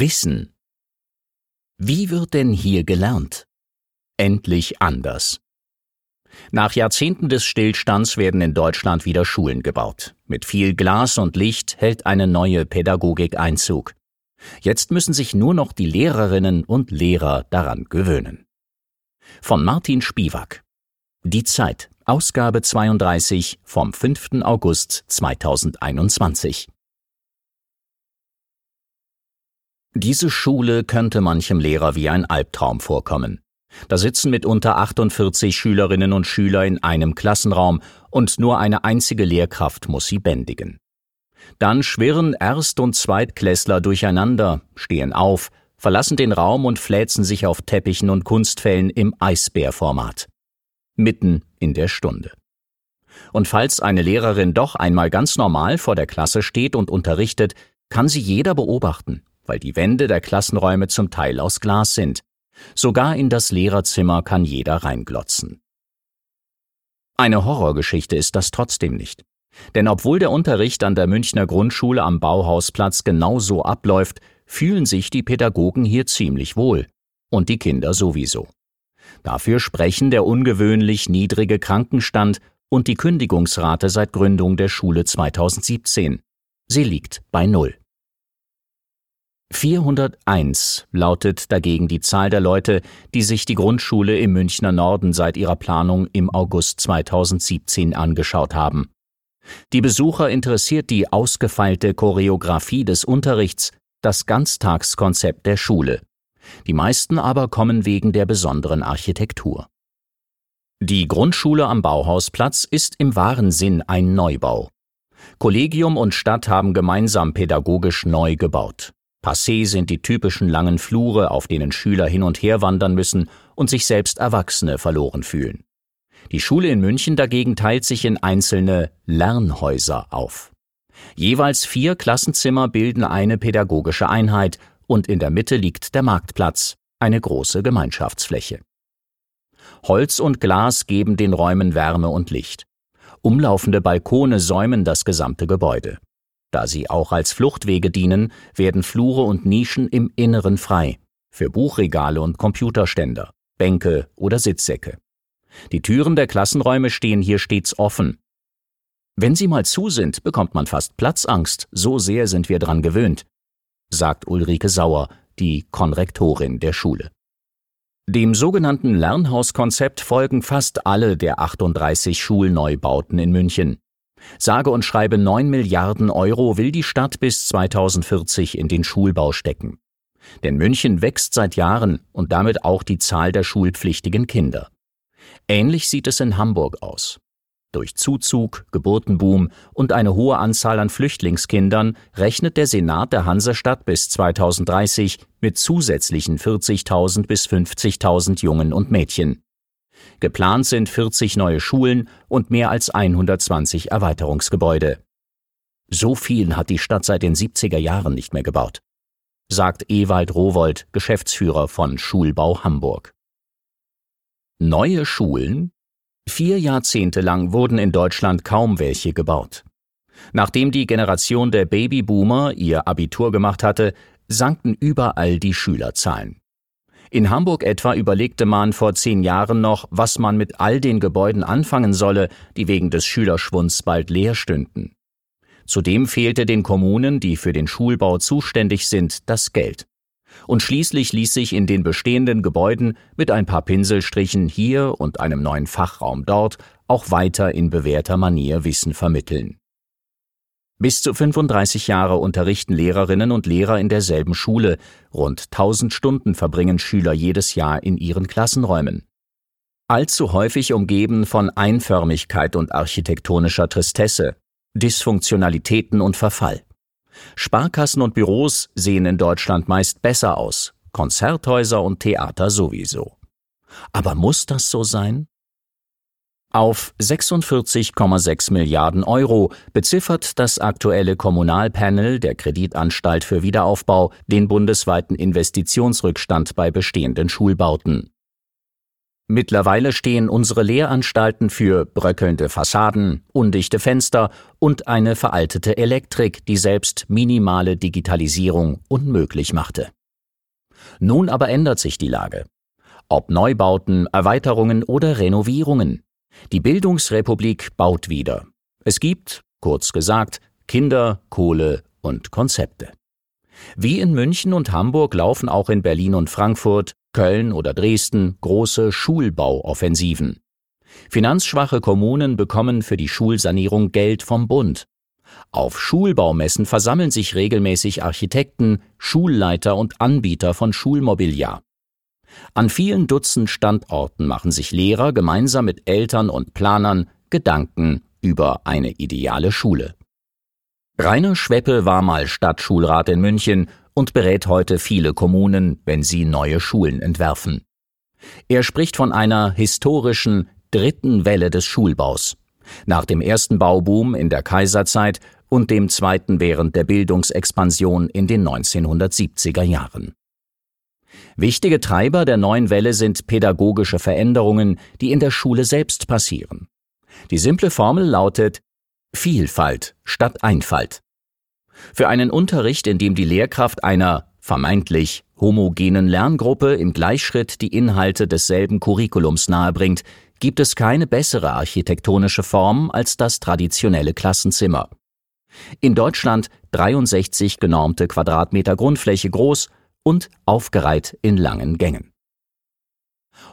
Wissen. Wie wird denn hier gelernt? Endlich anders. Nach Jahrzehnten des Stillstands werden in Deutschland wieder Schulen gebaut. Mit viel Glas und Licht hält eine neue Pädagogik Einzug. Jetzt müssen sich nur noch die Lehrerinnen und Lehrer daran gewöhnen. Von Martin Spiewak. Die Zeit, Ausgabe 32 vom 5. August 2021. Diese Schule könnte manchem Lehrer wie ein Albtraum vorkommen. Da sitzen mitunter 48 Schülerinnen und Schüler in einem Klassenraum und nur eine einzige Lehrkraft muss sie bändigen. Dann schwirren Erst- und Zweitklässler durcheinander, stehen auf, verlassen den Raum und fläzen sich auf Teppichen und Kunstfellen im Eisbärformat. Mitten in der Stunde. Und falls eine Lehrerin doch einmal ganz normal vor der Klasse steht und unterrichtet, kann sie jeder beobachten, weil die Wände der Klassenräume zum Teil aus Glas sind. Sogar in das Lehrerzimmer kann jeder reinglotzen. Eine Horrorgeschichte ist das trotzdem nicht. Denn obwohl der Unterricht an der Münchner Grundschule am Bauhausplatz genauso abläuft, fühlen sich die Pädagogen hier ziemlich wohl. Und die Kinder sowieso. Dafür sprechen der ungewöhnlich niedrige Krankenstand und die Kündigungsrate seit Gründung der Schule 2017. Sie liegt bei 0. 401 lautet dagegen die Zahl der Leute, die sich die Grundschule im Münchner Norden seit ihrer Planung im August 2017 angeschaut haben. Die Besucher interessiert die ausgefeilte Choreografie des Unterrichts, das Ganztagskonzept der Schule. Die meisten aber kommen wegen der besonderen Architektur. Die Grundschule am Bauhausplatz ist im wahren Sinn ein Neubau. Kollegium und Stadt haben gemeinsam pädagogisch neu gebaut. Passé sind die typischen langen Flure, auf denen Schüler hin und her wandern müssen und sich selbst Erwachsene verloren fühlen. Die Schule in München dagegen teilt sich in einzelne Lernhäuser auf. Jeweils 4 Klassenzimmer bilden eine pädagogische Einheit und in der Mitte liegt der Marktplatz, eine große Gemeinschaftsfläche. Holz und Glas geben den Räumen Wärme und Licht. Umlaufende Balkone säumen das gesamte Gebäude. Da sie auch als Fluchtwege dienen, werden Flure und Nischen im Inneren frei, für Buchregale und Computerständer, Bänke oder Sitzsäcke. Die Türen der Klassenräume stehen hier stets offen. Wenn sie mal zu sind, bekommt man fast Platzangst, so sehr sind wir dran gewöhnt, sagt Ulrike Sauer, die Konrektorin der Schule. Dem sogenannten Lernhauskonzept folgen fast alle der 38 Schulneubauten in München. Sage und schreibe 9 Milliarden € will die Stadt bis 2040 in den Schulbau stecken. Denn München wächst seit Jahren und damit auch die Zahl der schulpflichtigen Kinder. Ähnlich sieht es in Hamburg aus. Durch Zuzug, Geburtenboom und eine hohe Anzahl an Flüchtlingskindern rechnet der Senat der Hansestadt bis 2030 mit zusätzlichen 40.000 bis 50.000 Jungen und Mädchen. Geplant sind 40 neue Schulen und mehr als 120 Erweiterungsgebäude. So viel hat die Stadt seit den 70er Jahren nicht mehr gebaut, sagt Ewald Rowold, Geschäftsführer von Schulbau Hamburg. Neue Schulen? 4 Jahrzehnte lang wurden in Deutschland kaum welche gebaut. Nachdem die Generation der Babyboomer ihr Abitur gemacht hatte, sanken überall die Schülerzahlen. In Hamburg etwa überlegte man vor 10 Jahren noch, was man mit all den Gebäuden anfangen solle, die wegen des Schülerschwunds bald leer stünden. Zudem fehlte den Kommunen, die für den Schulbau zuständig sind, das Geld. Und schließlich ließ sich in den bestehenden Gebäuden mit ein paar Pinselstrichen hier und einem neuen Fachraum dort auch weiter in bewährter Manier Wissen vermitteln. Bis zu 35 Jahre unterrichten Lehrerinnen und Lehrer in derselben Schule. Rund 1000 Stunden verbringen Schüler jedes Jahr in ihren Klassenräumen. Allzu häufig umgeben von Einförmigkeit und architektonischer Tristesse, Dysfunktionalitäten und Verfall. Sparkassen und Büros sehen in Deutschland meist besser aus, Konzerthäuser und Theater sowieso. Aber muss das so sein? Auf 46,6 Milliarden € beziffert das aktuelle Kommunalpanel der Kreditanstalt für Wiederaufbau den bundesweiten Investitionsrückstand bei bestehenden Schulbauten. Mittlerweile stehen unsere Lehranstalten für bröckelnde Fassaden, undichte Fenster und eine veraltete Elektrik, die selbst minimale Digitalisierung unmöglich machte. Nun aber ändert sich die Lage. Ob Neubauten, Erweiterungen oder Renovierungen. Die Bildungsrepublik baut wieder. Es gibt, kurz gesagt, Kinder, Kohle und Konzepte. Wie in München und Hamburg laufen auch in Berlin und Frankfurt, Köln oder Dresden große Schulbauoffensiven. Finanzschwache Kommunen bekommen für die Schulsanierung Geld vom Bund. Auf Schulbaumessen versammeln sich regelmäßig Architekten, Schulleiter und Anbieter von Schulmobiliar. An vielen Dutzend Standorten machen sich Lehrer gemeinsam mit Eltern und Planern Gedanken über eine ideale Schule. Rainer Schweppe war mal Stadtschulrat in München und berät heute viele Kommunen, wenn sie neue Schulen entwerfen. Er spricht von einer historischen dritten Welle des Schulbaus. Nach dem ersten Bauboom in der Kaiserzeit und dem zweiten während der Bildungsexpansion in den 1970er Jahren. Wichtige Treiber der neuen Welle sind pädagogische Veränderungen, die in der Schule selbst passieren. Die simple Formel lautet Vielfalt statt Einfalt. Für einen Unterricht, in dem die Lehrkraft einer vermeintlich homogenen Lerngruppe im Gleichschritt die Inhalte desselben Curriculums nahebringt, gibt es keine bessere architektonische Form als das traditionelle Klassenzimmer. In Deutschland 63 genormte Quadratmeter Grundfläche groß und aufgereiht in langen Gängen.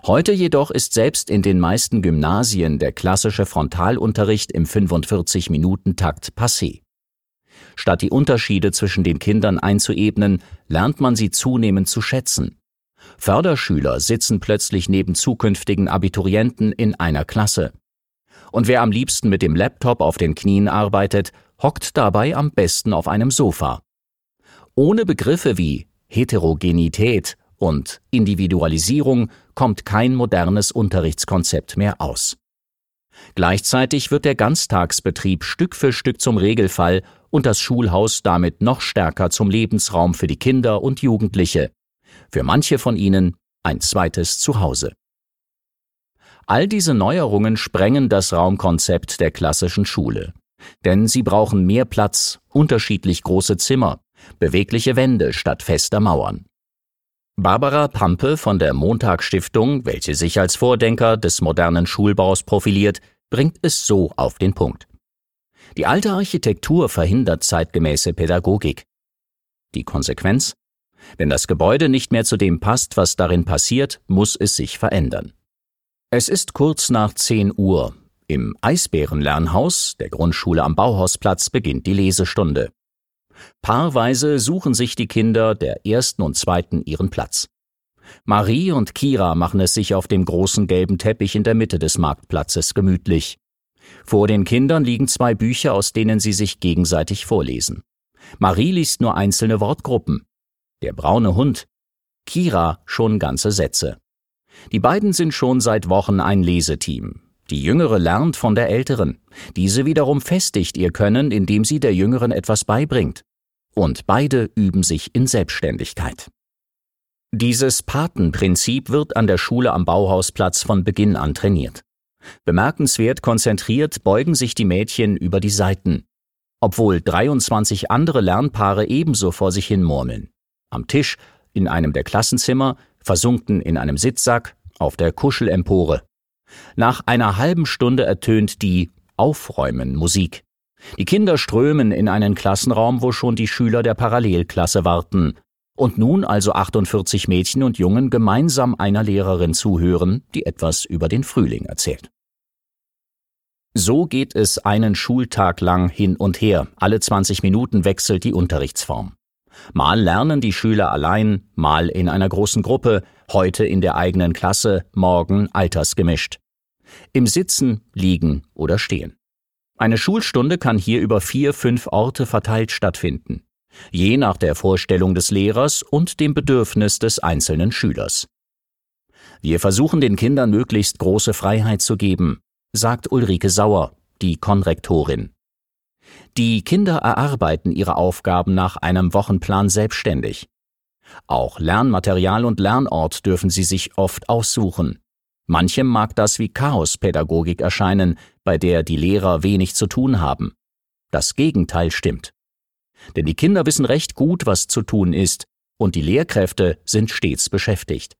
Heute jedoch ist selbst in den meisten Gymnasien der klassische Frontalunterricht im 45-Minuten-Takt passé. Statt die Unterschiede zwischen den Kindern einzuebnen, lernt man sie zunehmend zu schätzen. Förderschüler sitzen plötzlich neben zukünftigen Abiturienten in einer Klasse. Und wer am liebsten mit dem Laptop auf den Knien arbeitet, hockt dabei am besten auf einem Sofa. Ohne Begriffe wie Heterogenität und Individualisierung kommt kein modernes Unterrichtskonzept mehr aus. Gleichzeitig wird der Ganztagsbetrieb Stück für Stück zum Regelfall und das Schulhaus damit noch stärker zum Lebensraum für die Kinder und Jugendliche. Für manche von ihnen ein zweites Zuhause. All diese Neuerungen sprengen das Raumkonzept der klassischen Schule. Denn sie brauchen mehr Platz, unterschiedlich große Zimmer, bewegliche Wände statt fester Mauern. Barbara Pampe von der Montagstiftung, welche sich als Vordenker des modernen Schulbaus profiliert, bringt es so auf den Punkt. Die alte Architektur verhindert zeitgemäße Pädagogik. Die Konsequenz? Wenn das Gebäude nicht mehr zu dem passt, was darin passiert, muss es sich verändern. Es ist kurz nach 10 Uhr. Im Eisbärenlernhaus der Grundschule am Bauhausplatz beginnt die Lesestunde. Paarweise suchen sich die Kinder der ersten und zweiten ihren Platz. Marie und Kira machen es sich auf dem großen gelben Teppich in der Mitte des Marktplatzes gemütlich. Vor den Kindern liegen zwei Bücher, aus denen sie sich gegenseitig vorlesen. Marie liest nur einzelne Wortgruppen. Der braune Hund, Kira schon ganze Sätze. Die beiden sind schon seit Wochen ein Leseteam. Die Jüngere lernt von der Älteren. Diese wiederum festigt ihr Können, indem sie der Jüngeren etwas beibringt. Und beide üben sich in Selbstständigkeit. Dieses Patenprinzip wird an der Schule am Bauhausplatz von Beginn an trainiert. Bemerkenswert konzentriert beugen sich die Mädchen über die Seiten, obwohl 23 andere Lernpaare ebenso vor sich hin murmeln. Am Tisch, in einem der Klassenzimmer, versunken in einem Sitzsack, auf der Kuschelempore. Nach einer halben Stunde ertönt die Aufräumen-Musik. Die Kinder strömen in einen Klassenraum, wo schon die Schüler der Parallelklasse warten und nun also 48 Mädchen und Jungen gemeinsam einer Lehrerin zuhören, die etwas über den Frühling erzählt. So geht es einen Schultag lang hin und her. Alle 20 Minuten wechselt die Unterrichtsform. Mal lernen die Schüler allein, mal in einer großen Gruppe, heute in der eigenen Klasse, morgen altersgemischt. Im Sitzen, Liegen oder Stehen. Eine Schulstunde kann hier über 4-5 Orte verteilt stattfinden, je nach der Vorstellung des Lehrers und dem Bedürfnis des einzelnen Schülers. Wir versuchen den Kindern möglichst große Freiheit zu geben, sagt Ulrike Sauer, die Konrektorin. Die Kinder erarbeiten ihre Aufgaben nach einem Wochenplan selbstständig. Auch Lernmaterial und Lernort dürfen sie sich oft aussuchen. Manchem mag das wie Chaospädagogik erscheinen, bei der die Lehrer wenig zu tun haben. Das Gegenteil stimmt. Denn die Kinder wissen recht gut, was zu tun ist, und die Lehrkräfte sind stets beschäftigt.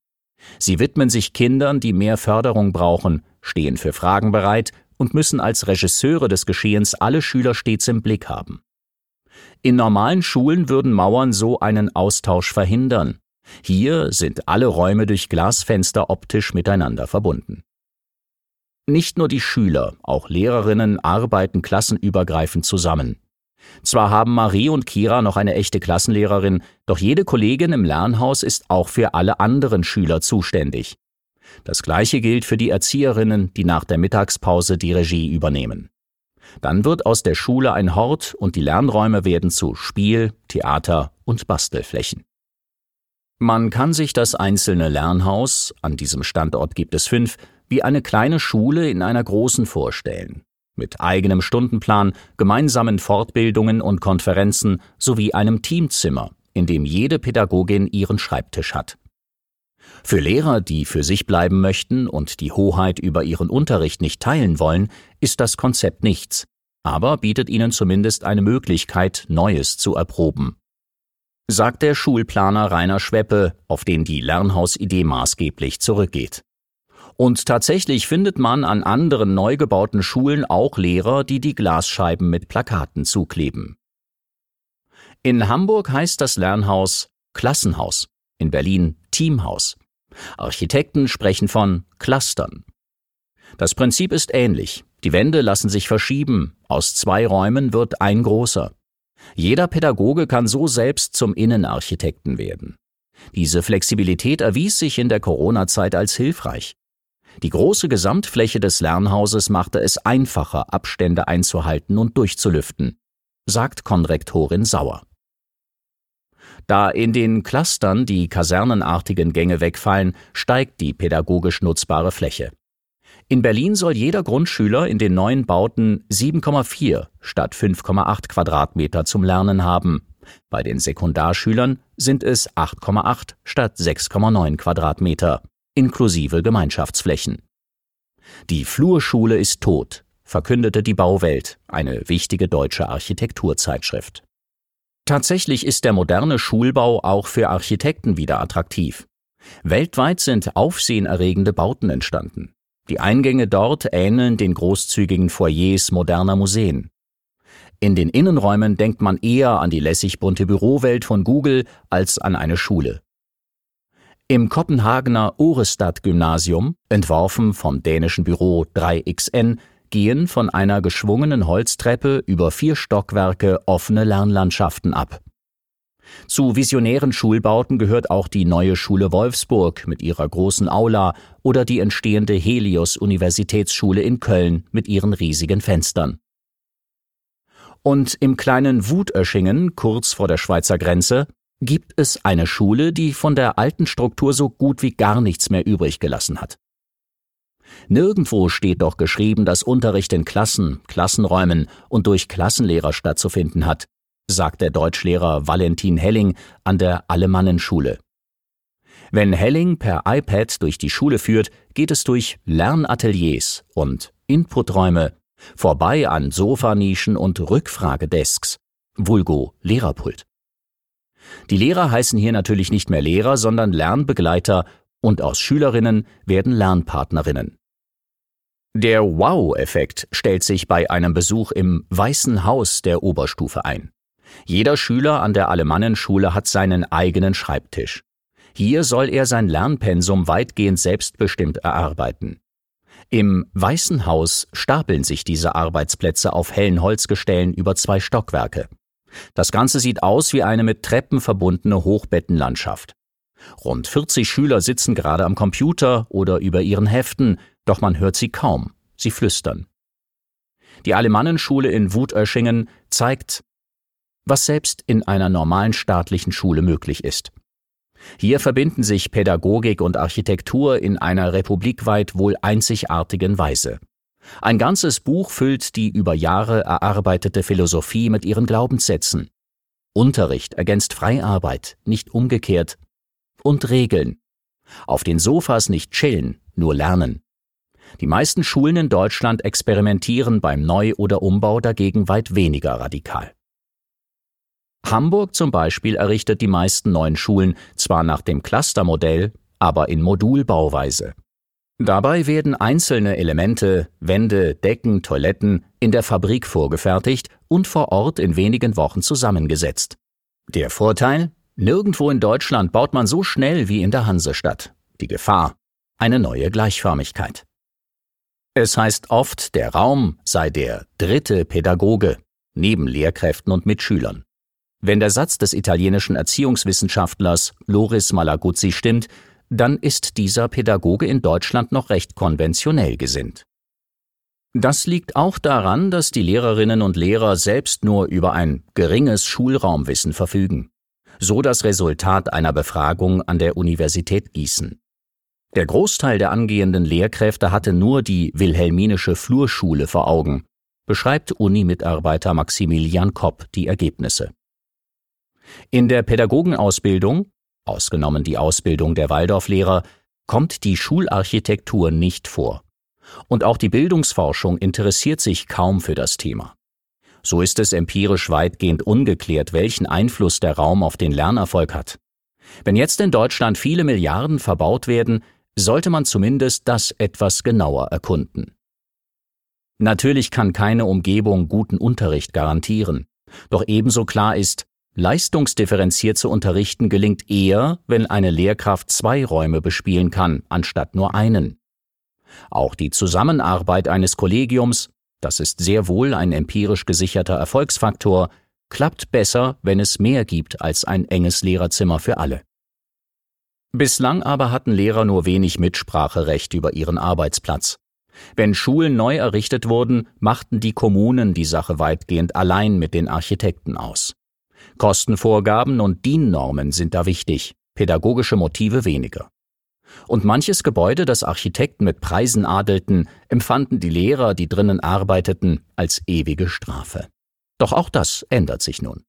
Sie widmen sich Kindern, die mehr Förderung brauchen, stehen für Fragen bereit und müssen als Regisseure des Geschehens alle Schüler stets im Blick haben. In normalen Schulen würden Mauern so einen Austausch verhindern. Hier sind alle Räume durch Glasfenster optisch miteinander verbunden. Nicht nur die Schüler, auch Lehrerinnen arbeiten klassenübergreifend zusammen. Zwar haben Marie und Kira noch eine echte Klassenlehrerin, doch jede Kollegin im Lernhaus ist auch für alle anderen Schüler zuständig. Das Gleiche gilt für die Erzieherinnen, die nach der Mittagspause die Regie übernehmen. Dann wird aus der Schule ein Hort und die Lernräume werden zu Spiel-, Theater- und Bastelflächen. Man kann sich das einzelne Lernhaus, an diesem Standort gibt es 5, wie eine kleine Schule in einer großen vorstellen. Mit eigenem Stundenplan, gemeinsamen Fortbildungen und Konferenzen sowie einem Teamzimmer, in dem jede Pädagogin ihren Schreibtisch hat. Für Lehrer, die für sich bleiben möchten und die Hoheit über ihren Unterricht nicht teilen wollen, ist das Konzept nichts, aber bietet ihnen zumindest eine Möglichkeit, Neues zu erproben. Sagt der Schulplaner Rainer Schweppe, auf den die Lernhausidee maßgeblich zurückgeht. Und tatsächlich findet man an anderen neu gebauten Schulen auch Lehrer, die die Glasscheiben mit Plakaten zukleben. In Hamburg heißt das Lernhaus Klassenhaus, in Berlin Teamhaus. Architekten sprechen von Clustern. Das Prinzip ist ähnlich. Die Wände lassen sich verschieben. Aus 2 Räumen wird ein großer. Jeder Pädagoge kann so selbst zum Innenarchitekten werden. Diese Flexibilität erwies sich in der Corona-Zeit als hilfreich. Die große Gesamtfläche des Lernhauses machte es einfacher, Abstände einzuhalten und durchzulüften, sagt Konrektorin Sauer. Da in den Clustern die kasernenartigen Gänge wegfallen, steigt die pädagogisch nutzbare Fläche. In Berlin soll jeder Grundschüler in den neuen Bauten 7,4 statt 5,8 Quadratmeter zum Lernen haben. Bei den Sekundarschülern sind es 8,8 statt 6,9 Quadratmeter, inklusive Gemeinschaftsflächen. Die Flurschule ist tot, verkündete die Bauwelt, eine wichtige deutsche Architekturzeitschrift. Tatsächlich ist der moderne Schulbau auch für Architekten wieder attraktiv. Weltweit sind aufsehenerregende Bauten entstanden. Die Eingänge dort ähneln den großzügigen Foyers moderner Museen. In den Innenräumen denkt man eher an die lässig bunte Bürowelt von Google als an eine Schule. Im Kopenhagener Ørestad-Gymnasium, entworfen vom dänischen Büro 3XN, gehen von einer geschwungenen Holztreppe über 4 Stockwerke offene Lernlandschaften ab. Zu visionären Schulbauten gehört auch die neue Schule Wolfsburg mit ihrer großen Aula oder die entstehende Helios-Universitätsschule in Köln mit ihren riesigen Fenstern. Und im kleinen Wutöschingen, kurz vor der Schweizer Grenze, gibt es eine Schule, die von der alten Struktur so gut wie gar nichts mehr übrig gelassen hat. Nirgendwo steht doch geschrieben, dass Unterricht in Klassen, Klassenräumen und durch Klassenlehrer stattzufinden hat, sagt der Deutschlehrer Valentin Helling an der Alemannenschule. Wenn Helling per iPad durch die Schule führt, geht es durch Lernateliers und Inputräume, vorbei an Sofanischen und Rückfragedesks, vulgo Lehrerpult. Die Lehrer heißen hier natürlich nicht mehr Lehrer, sondern Lernbegleiter und aus Schülerinnen werden Lernpartnerinnen. Der Wow-Effekt stellt sich bei einem Besuch im Weißen Haus der Oberstufe ein. Jeder Schüler an der Alemannenschule hat seinen eigenen Schreibtisch. Hier soll er sein Lernpensum weitgehend selbstbestimmt erarbeiten. Im Weißen Haus stapeln sich diese Arbeitsplätze auf hellen Holzgestellen über 2 Stockwerke. Das Ganze sieht aus wie eine mit Treppen verbundene Hochbettenlandschaft. Rund 40 Schüler sitzen gerade am Computer oder über ihren Heften, doch man hört sie kaum, sie flüstern. Die Alemannenschule in Wutöschingen zeigt, was selbst in einer normalen staatlichen Schule möglich ist. Hier verbinden sich Pädagogik und Architektur in einer republikweit wohl einzigartigen Weise. Ein ganzes Buch füllt die über Jahre erarbeitete Philosophie mit ihren Glaubenssätzen. Unterricht ergänzt Freiarbeit, nicht umgekehrt. Und Regeln. Auf den Sofas nicht chillen, nur lernen. Die meisten Schulen in Deutschland experimentieren beim Neu- oder Umbau dagegen weit weniger radikal. Hamburg zum Beispiel errichtet die meisten neuen Schulen zwar nach dem Clustermodell, aber in Modulbauweise. Dabei werden einzelne Elemente, Wände, Decken, Toiletten in der Fabrik vorgefertigt und vor Ort in wenigen Wochen zusammengesetzt. Der Vorteil? Nirgendwo in Deutschland baut man so schnell wie in der Hansestadt. Die Gefahr? Eine neue Gleichförmigkeit. Es heißt oft, der Raum sei der dritte Pädagoge, neben Lehrkräften und Mitschülern. Wenn der Satz des italienischen Erziehungswissenschaftlers Loris Malaguzzi stimmt, dann ist dieser Pädagoge in Deutschland noch recht konventionell gesinnt. Das liegt auch daran, dass die Lehrerinnen und Lehrer selbst nur über ein geringes Schulraumwissen verfügen. So das Resultat einer Befragung an der Universität Gießen. Der Großteil der angehenden Lehrkräfte hatte nur die wilhelminische Flurschule vor Augen, beschreibt Uni-Mitarbeiter Maximilian Kopp die Ergebnisse. In der Pädagogenausbildung, ausgenommen die Ausbildung der Waldorflehrer, kommt die Schularchitektur nicht vor. Und auch die Bildungsforschung interessiert sich kaum für das Thema. So ist es empirisch weitgehend ungeklärt, welchen Einfluss der Raum auf den Lernerfolg hat. Wenn jetzt in Deutschland viele Milliarden verbaut werden, sollte man zumindest das etwas genauer erkunden. Natürlich kann keine Umgebung guten Unterricht garantieren. Doch ebenso klar ist, leistungsdifferenziert zu unterrichten gelingt eher, wenn eine Lehrkraft 2 Räume bespielen kann, anstatt nur einen. Auch die Zusammenarbeit eines Kollegiums, das ist sehr wohl ein empirisch gesicherter Erfolgsfaktor, klappt besser, wenn es mehr gibt als ein enges Lehrerzimmer für alle. Bislang aber hatten Lehrer nur wenig Mitspracherecht über ihren Arbeitsplatz. Wenn Schulen neu errichtet wurden, machten die Kommunen die Sache weitgehend allein mit den Architekten aus. Kostenvorgaben und DIN-Normen sind da wichtig, pädagogische Motive weniger. Und manches Gebäude, das Architekten mit Preisen adelten, empfanden die Lehrer, die drinnen arbeiteten, als ewige Strafe. Doch auch das ändert sich nun.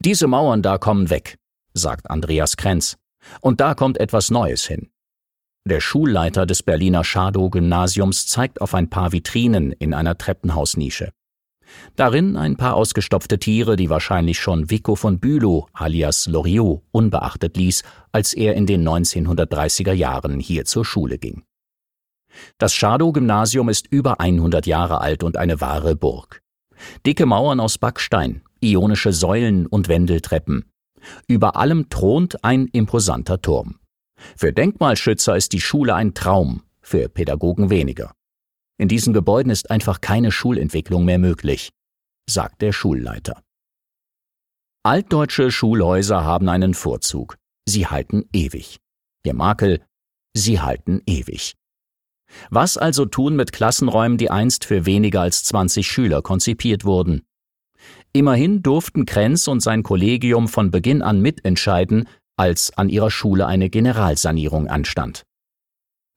Diese Mauern da kommen weg, sagt Andreas Krenz. Und da kommt etwas Neues hin. Der Schulleiter des Berliner Schadow-Gymnasiums zeigt auf ein paar Vitrinen in einer Treppenhausnische. Darin ein paar ausgestopfte Tiere, die wahrscheinlich schon Vico von Bülow alias Loriot unbeachtet ließ, als er in den 1930er Jahren hier zur Schule ging. Das Schadow-Gymnasium ist über 100 Jahre alt und eine wahre Burg. Dicke Mauern aus Backstein, ionische Säulen und Wendeltreppen. Über allem thront ein imposanter Turm. Für Denkmalschützer ist die Schule ein Traum, für Pädagogen weniger. In diesen Gebäuden ist einfach keine Schulentwicklung mehr möglich, sagt der Schulleiter. Altdeutsche Schulhäuser haben einen Vorzug. Sie halten ewig. Der Makel, sie halten ewig. Was also tun mit Klassenräumen, die einst für weniger als 20 Schüler konzipiert wurden? Immerhin durften Krenz und sein Kollegium von Beginn an mitentscheiden, als an ihrer Schule eine Generalsanierung anstand.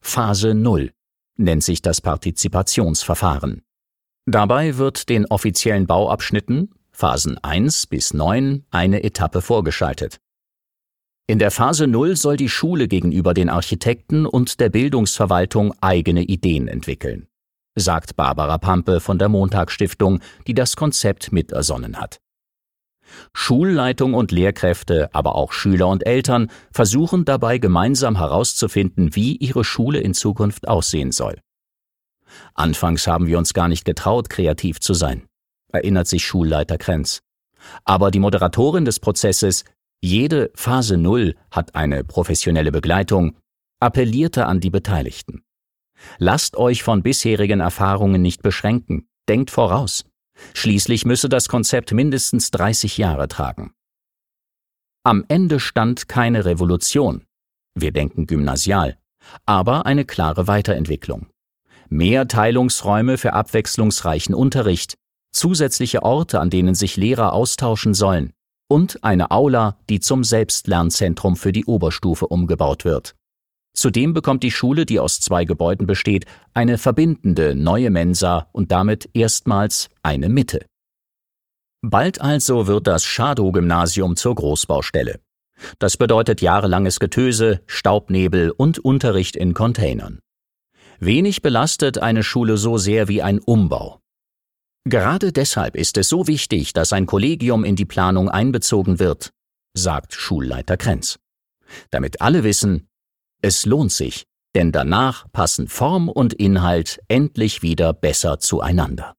Phase 0. Nennt sich das Partizipationsverfahren. Dabei wird den offiziellen Bauabschnitten, Phasen 1 bis 9, eine Etappe vorgeschaltet. In der Phase 0 soll die Schule gegenüber den Architekten und der Bildungsverwaltung eigene Ideen entwickeln, sagt Barbara Pampe von der Montagstiftung, die das Konzept mitersonnen hat. Schulleitung und Lehrkräfte, aber auch Schüler und Eltern versuchen dabei gemeinsam herauszufinden, wie ihre Schule in Zukunft aussehen soll. Anfangs haben wir uns gar nicht getraut, kreativ zu sein, erinnert sich Schulleiter Krenz. Aber die Moderatorin des Prozesses, jede Phase 0 hat eine professionelle Begleitung, appellierte an die Beteiligten. Lasst euch von bisherigen Erfahrungen nicht beschränken, denkt voraus. Schließlich müsse das Konzept mindestens 30 Jahre tragen. Am Ende stand keine Revolution, wir denken gymnasial, aber eine klare Weiterentwicklung. Mehr Teilungsräume für abwechslungsreichen Unterricht, zusätzliche Orte, an denen sich Lehrer austauschen sollen und eine Aula, die zum Selbstlernzentrum für die Oberstufe umgebaut wird. Zudem bekommt die Schule, die aus 2 Gebäuden besteht, eine verbindende neue Mensa und damit erstmals eine Mitte. Bald also wird das Schadow-Gymnasium zur Großbaustelle. Das bedeutet jahrelanges Getöse, Staubnebel und Unterricht in Containern. Wenig belastet eine Schule so sehr wie ein Umbau. Gerade deshalb ist es so wichtig, dass ein Kollegium in die Planung einbezogen wird, sagt Schulleiter Krenz. Damit alle wissen, es lohnt sich, denn danach passen Form und Inhalt endlich wieder besser zueinander.